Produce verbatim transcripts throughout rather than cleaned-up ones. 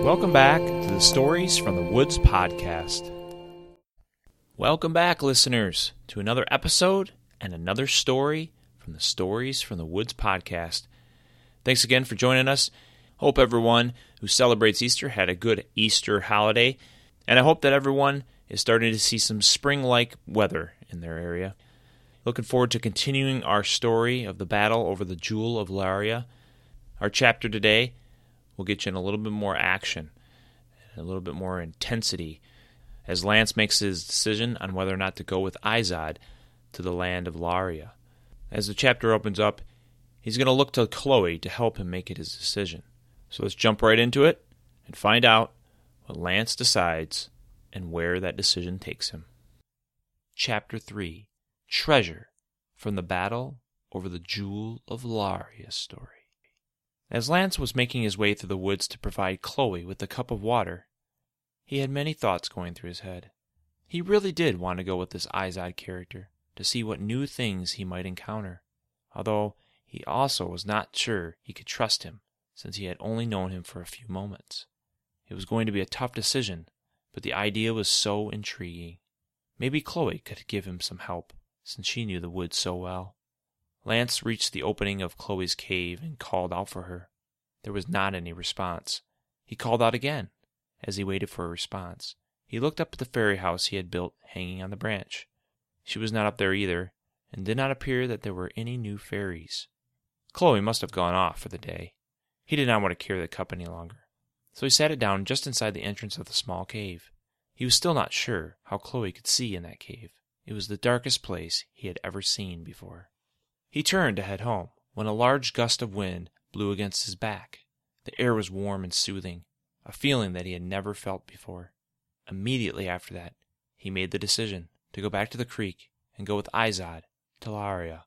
Welcome back to the Stories from the Woods podcast. Welcome back, listeners, to another episode and another story from the Stories from the Woods podcast. Thanks again for joining us. Hope everyone who celebrates Easter had a good Easter holiday, and I hope that everyone is starting to see some spring-like weather in their area. Looking forward to continuing our story of the battle over the Jewel of Laria. Our chapter today will get you in a little bit more action, a little bit more intensity, as Lance makes his decision on whether or not to go with Izod to the land of Laria. As the chapter opens up, he's going to look to Chloe to help him make it his decision. So let's jump right into it and find out what Lance decides and where that decision takes him. Chapter three, Treasure, from the Battle over the Jewel of Laria story. As Lance was making his way through the woods to provide Chloe with a cup of water, he had many thoughts going through his head. He really did want to go with this Izod character to see what new things he might encounter, although he also was not sure he could trust him since he had only known him for a few moments. It was going to be a tough decision, but the idea was so intriguing. Maybe Chloe could give him some help since she knew the woods so well. Lance reached the opening of Chloe's cave and called out for her. There was not any response. He called out again as he waited for a response. He looked up at the fairy house he had built hanging on the branch. She was not up there either, and did not appear that there were any new fairies. Chloe must have gone off for the day. He did not want to carry the cup any longer, so he sat it down just inside the entrance of the small cave. He was still not sure how Chloe could see in that cave. It was the darkest place he had ever seen before. He turned to head home when a large gust of wind blew against his back. The air was warm and soothing, a feeling that he had never felt before. Immediately after that, he made the decision to go back to the creek and go with Izod to Laria.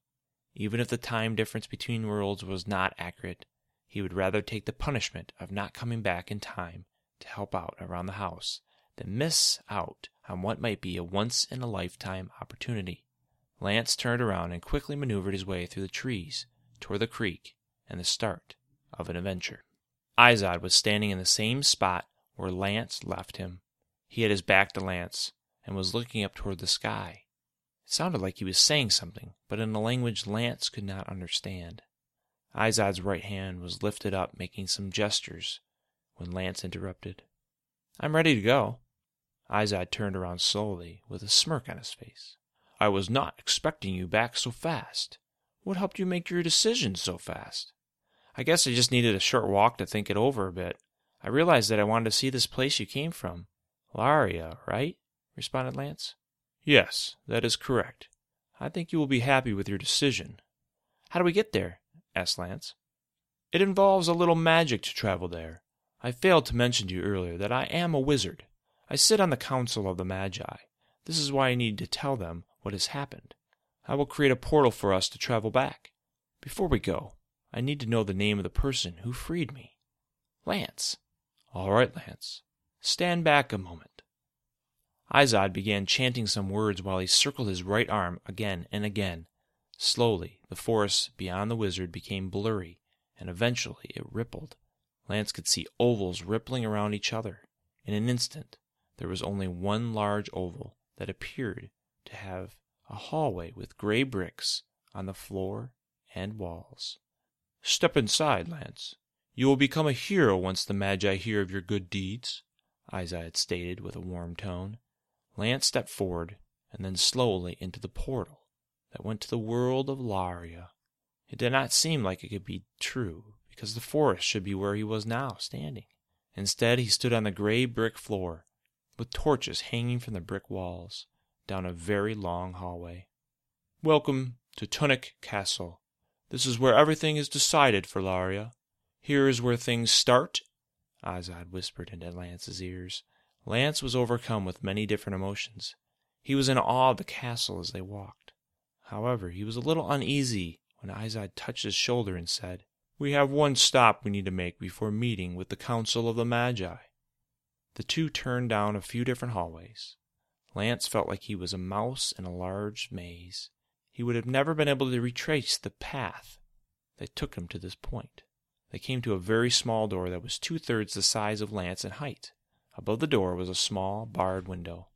Even if the time difference between worlds was not accurate, he would rather take the punishment of not coming back in time to help out around the house than miss out on what might be a once-in-a-lifetime opportunity. Lance turned around and quickly maneuvered his way through the trees toward the creek and the start of an adventure. Izod was standing in the same spot where Lance left him. He had his back to Lance and was looking up toward the sky. It sounded like he was saying something, but in a language Lance could not understand. Izod's right hand was lifted up, making some gestures, when Lance interrupted. "I'm ready to go." Izod turned around slowly, with a smirk on his face. "I was not expecting you back so fast. What helped you make your decision so fast?" "I guess I just needed a short walk to think it over a bit. I realized that I wanted to see this place you came from. Laria, right?" responded Lance. "Yes, that is correct. I think you will be happy with your decision." "How do we get there?" asked Lance. "It involves a little magic to travel there. I failed to mention to you earlier that I am a wizard. I sit on the Council of the Magi. This is why I need to tell them what has happened. I will create a portal for us to travel back. Before we go, I need to know the name of the person who freed me." "Lance." "All right, Lance. Stand back a moment." Izod began chanting some words while he circled his right arm again and again. Slowly, the forest beyond the wizard became blurry, and eventually it rippled. Lance could see ovals rippling around each other. In an instant, there was only one large oval that appeared to have a hallway with gray bricks on the floor and walls. "Step inside, Lance. You will become a hero once the Magi hear of your good deeds," Izod stated with a warm tone. Lance stepped forward and then slowly into the portal that went to the world of Laria. It did not seem like it could be true, because the forest should be where he was now standing. Instead, he stood on the gray brick floor, with torches hanging from the brick walls, down a very long hallway. "Welcome to Tunic Castle. This is where everything is decided for Laria. Here is where things start," Izod whispered into Lance's ears. Lance was overcome with many different emotions. He was in awe of the castle as they walked. However, he was a little uneasy when Izod touched his shoulder and said, "We have one stop we need to make before meeting with the Council of the Magi." The two turned down a few different hallways. Lance felt like he was a mouse in a large maze. He would have never been able to retrace the path that took him to this point. they came to a very small door that was two-thirds the size of Lance in height. Above the door was a small, barred window.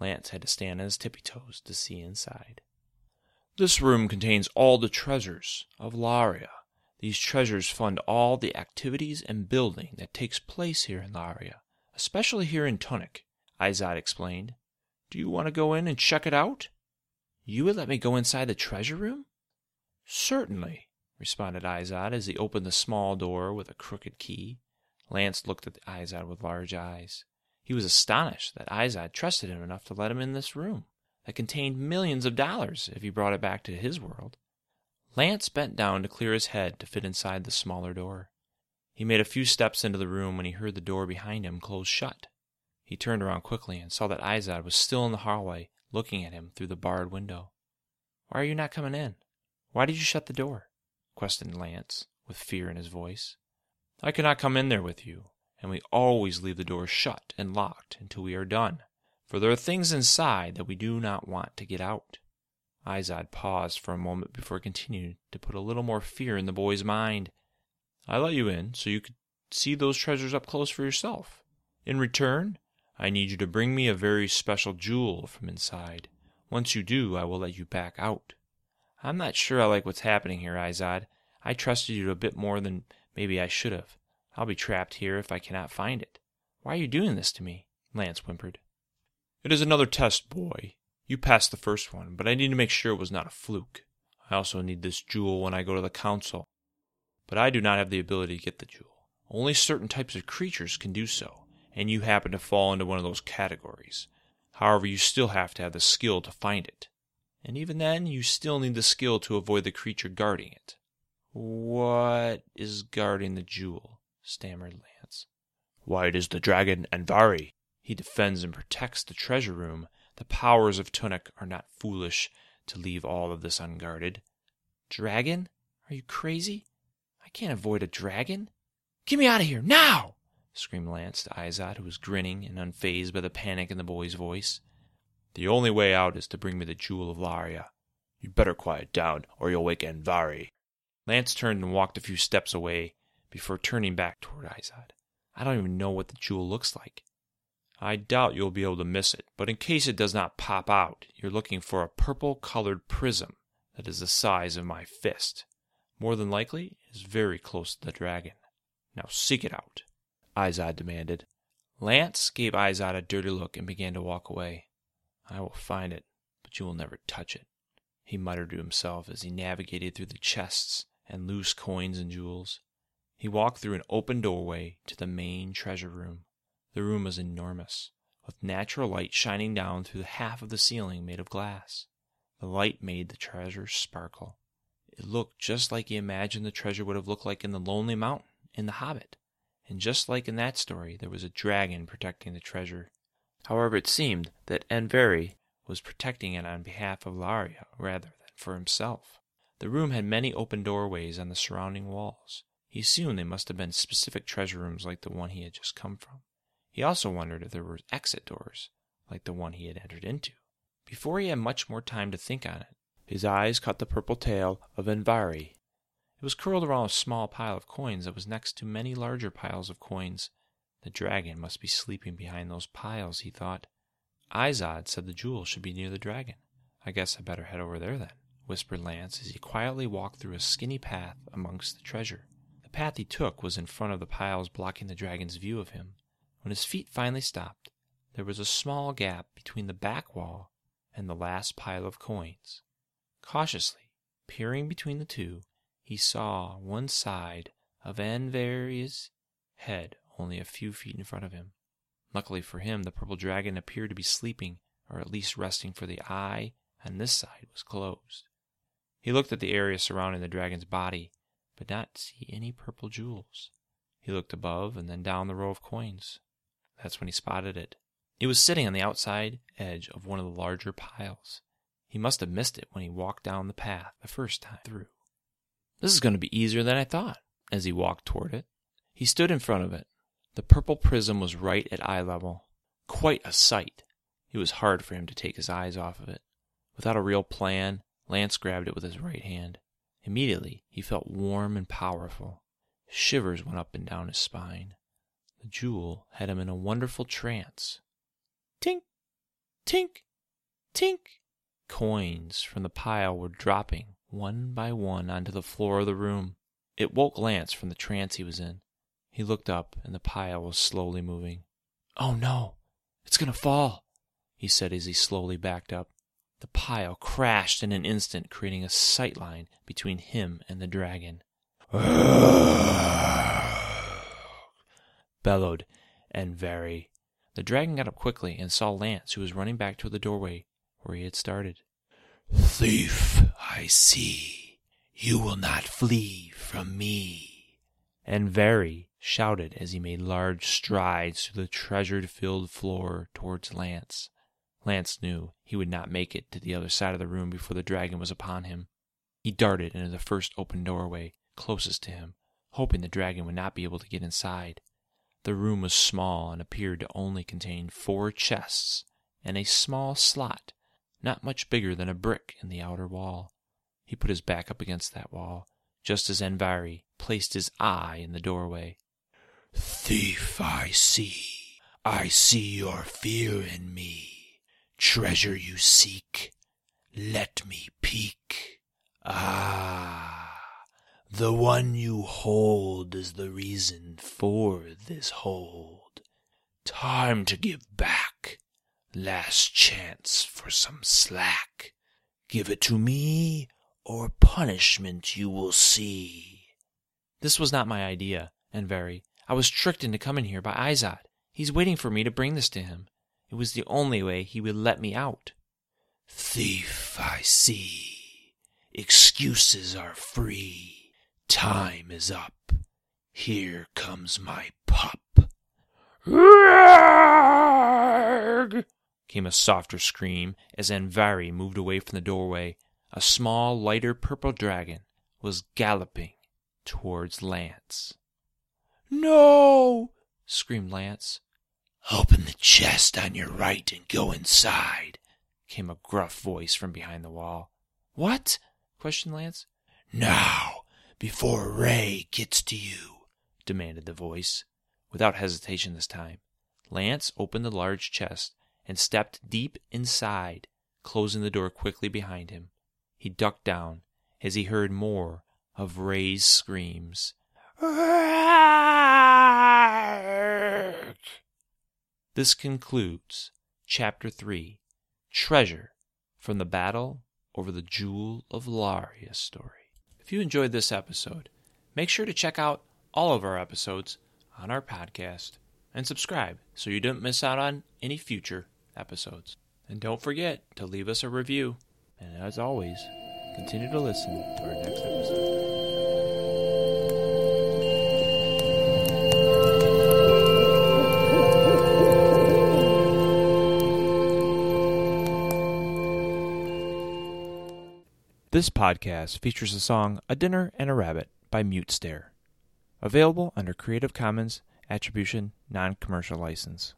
Lance had to stand on his tippy-toes to see inside. This room contains all the treasures of Laria. These treasures fund all the activities and building that takes place here in Laria, especially here in Tunic, Izod explained. Do you want to go in and check it out? You would let me go inside the treasure room? Certainly, responded Izod as he opened the small door with a crooked key. Lance looked at Izod with large eyes. He was astonished that Izod trusted him enough to let him in this room that contained millions of dollars if he brought it back to his world. Lance bent down to clear his head to fit inside the smaller door. He made a few steps into the room when he heard the door behind him close shut. He turned around quickly and saw that Izod was still in the hallway, looking at him through the barred window. Why are you not coming in? Why did you shut the door? Questioned Lance, with fear in his voice. I cannot come in there with you, and we always leave the door shut and locked until we are done, for there are things inside that we do not want to get out. Izod paused for a moment before continuing to put a little more fear in the boy's mind. I let you in so you could see those treasures up close for yourself. In return, I need you to bring me a very special jewel from inside. Once you do, I will let you back out. I'm not sure I like what's happening here, Izod. I trusted you a bit more than maybe I should have. I'll be trapped here if I cannot find it. Why are you doing this to me? Lance whimpered. It is another test, boy. You passed the first one, but I need to make sure it was not a fluke. I also need this jewel when I go to the council. But I do not have the ability to get the jewel. Only certain types of creatures can do so, and you happen to fall into one of those categories. However, you still have to have the skill to find it. And even then, you still need the skill to avoid the creature guarding it. What is guarding the jewel? Stammered Lance. Why, it is the dragon Anvari. He defends and protects the treasure room. The powers of Tunic are not foolish to leave all of this unguarded. Dragon? Are you crazy? I can't avoid a dragon. Get me out of here, now! Screamed Lance to Izod, who was grinning and unfazed by the panic in the boy's voice. The only way out is to bring me the Jewel of Laria. You'd better quiet down, or you'll wake Anvari. Lance turned and walked a few steps away before turning back toward Izod. I don't even know what the jewel looks like. I doubt you'll be able to miss it, but in case it does not pop out, you're looking for a purple-colored prism that is the size of my fist. More than likely, it is very close to the dragon. Now seek it out, Izod demanded. Lance gave Izod a dirty look and began to walk away. I will find it, but you will never touch it, he muttered to himself as he navigated through the chests and loose coins and jewels. He walked through an open doorway to the main treasure room. The room was enormous, with natural light shining down through the half of the ceiling made of glass. The light made the treasure sparkle. It looked just like he imagined the treasure would have looked like in the Lonely Mountain in The Hobbit, and just like in that story, there was a dragon protecting the treasure. However, it seemed that Anvari was protecting it on behalf of Laria rather than for himself. The room had many open doorways on the surrounding walls. He assumed they must have been specific treasure rooms like the one he had just come from. He also wondered if there were exit doors, like the one he had entered into. Before he had much more time to think on it, his eyes caught the purple tail of Anvari. It was curled around a small pile of coins that was next to many larger piles of coins. The dragon must be sleeping behind those piles, he thought. Izod said the jewel should be near the dragon. I guess I better head over there then, whispered Lance as he quietly walked through a skinny path amongst the treasure. The path he took was in front of the piles blocking the dragon's view of him. When his feet finally stopped, there was a small gap between the back wall and the last pile of coins. Cautiously, peering between the two, he saw one side of Anvari's head only a few feet in front of him. Luckily for him, the purple dragon appeared to be sleeping, or at least resting, for the eye on this side was closed. He looked at the area surrounding the dragon's body, but did not see any purple jewels. He looked above and then down the row of coins. That's when he spotted it. It was sitting on the outside edge of one of the larger piles. He must have missed it when he walked down the path the first time through. This is going to be easier than I thought, as he walked toward it. He stood in front of it. The purple prism was right at eye level. Quite a sight. It was hard for him to take his eyes off of it. Without a real plan, Lance grabbed it with his right hand. Immediately, he felt warm and powerful. Shivers went up and down his spine. The jewel had him in a wonderful trance. Tink, tink, tink. Coins from the pile were dropping one by one onto the floor of the room. It woke Lance from the trance he was in. He looked up, and the pile was slowly moving. Oh no, it's gonna fall, he said as he slowly backed up. The pile crashed in an instant, creating a sightline between him and the dragon. Bellowed Anvari. The dragon got up quickly and saw Lance, who was running back toward the doorway where he had started. Thief, I see. You will not flee from me. Anvari shouted as he made large strides through the treasure-filled floor towards Lance. Lance knew he would not make it to the other side of the room before the dragon was upon him. He darted into the first open doorway closest to him, hoping the dragon would not be able to get inside. The room was small and appeared to only contain four chests and a small slot, not much bigger than a brick in the outer wall. He put his back up against that wall, just as Anvari placed his eye in the doorway. Thief, I see. I see your fear in me. Treasure you seek, let me peek. Ah, the one you hold is the reason for this hold. Time to give back, last chance for some slack. Give it to me, or punishment you will see. This was not my idea, Anvari. I was tricked into coming here by Izod. He's waiting for me to bring this to him. It was the only way he would let me out. Thief, I see. Excuses are free. Time is up. Here comes my pup. Rag! Came a softer scream as Anvari moved away from the doorway. A small, lighter purple dragon was galloping towards Lance. No! Screamed Lance. Open the chest on your right and go inside, came a gruff voice from behind the wall. What? Questioned Lance. Now, before Ray gets to you, demanded the voice. Without hesitation this time, Lance opened the large chest and stepped deep inside, closing the door quickly behind him. He ducked down as he heard more of Ray's screams. This concludes Chapter three, Treasure, from the Battle over the Jewel of Laria story. If you enjoyed this episode, make sure to check out all of our episodes on our podcast and subscribe so you don't miss out on any future episodes. And don't forget to leave us a review. And as always, continue to listen to our next episode. This podcast features the song A Dinner and a Rabbit by Mute Stare, available under Creative Commons Attribution Non-Commercial License.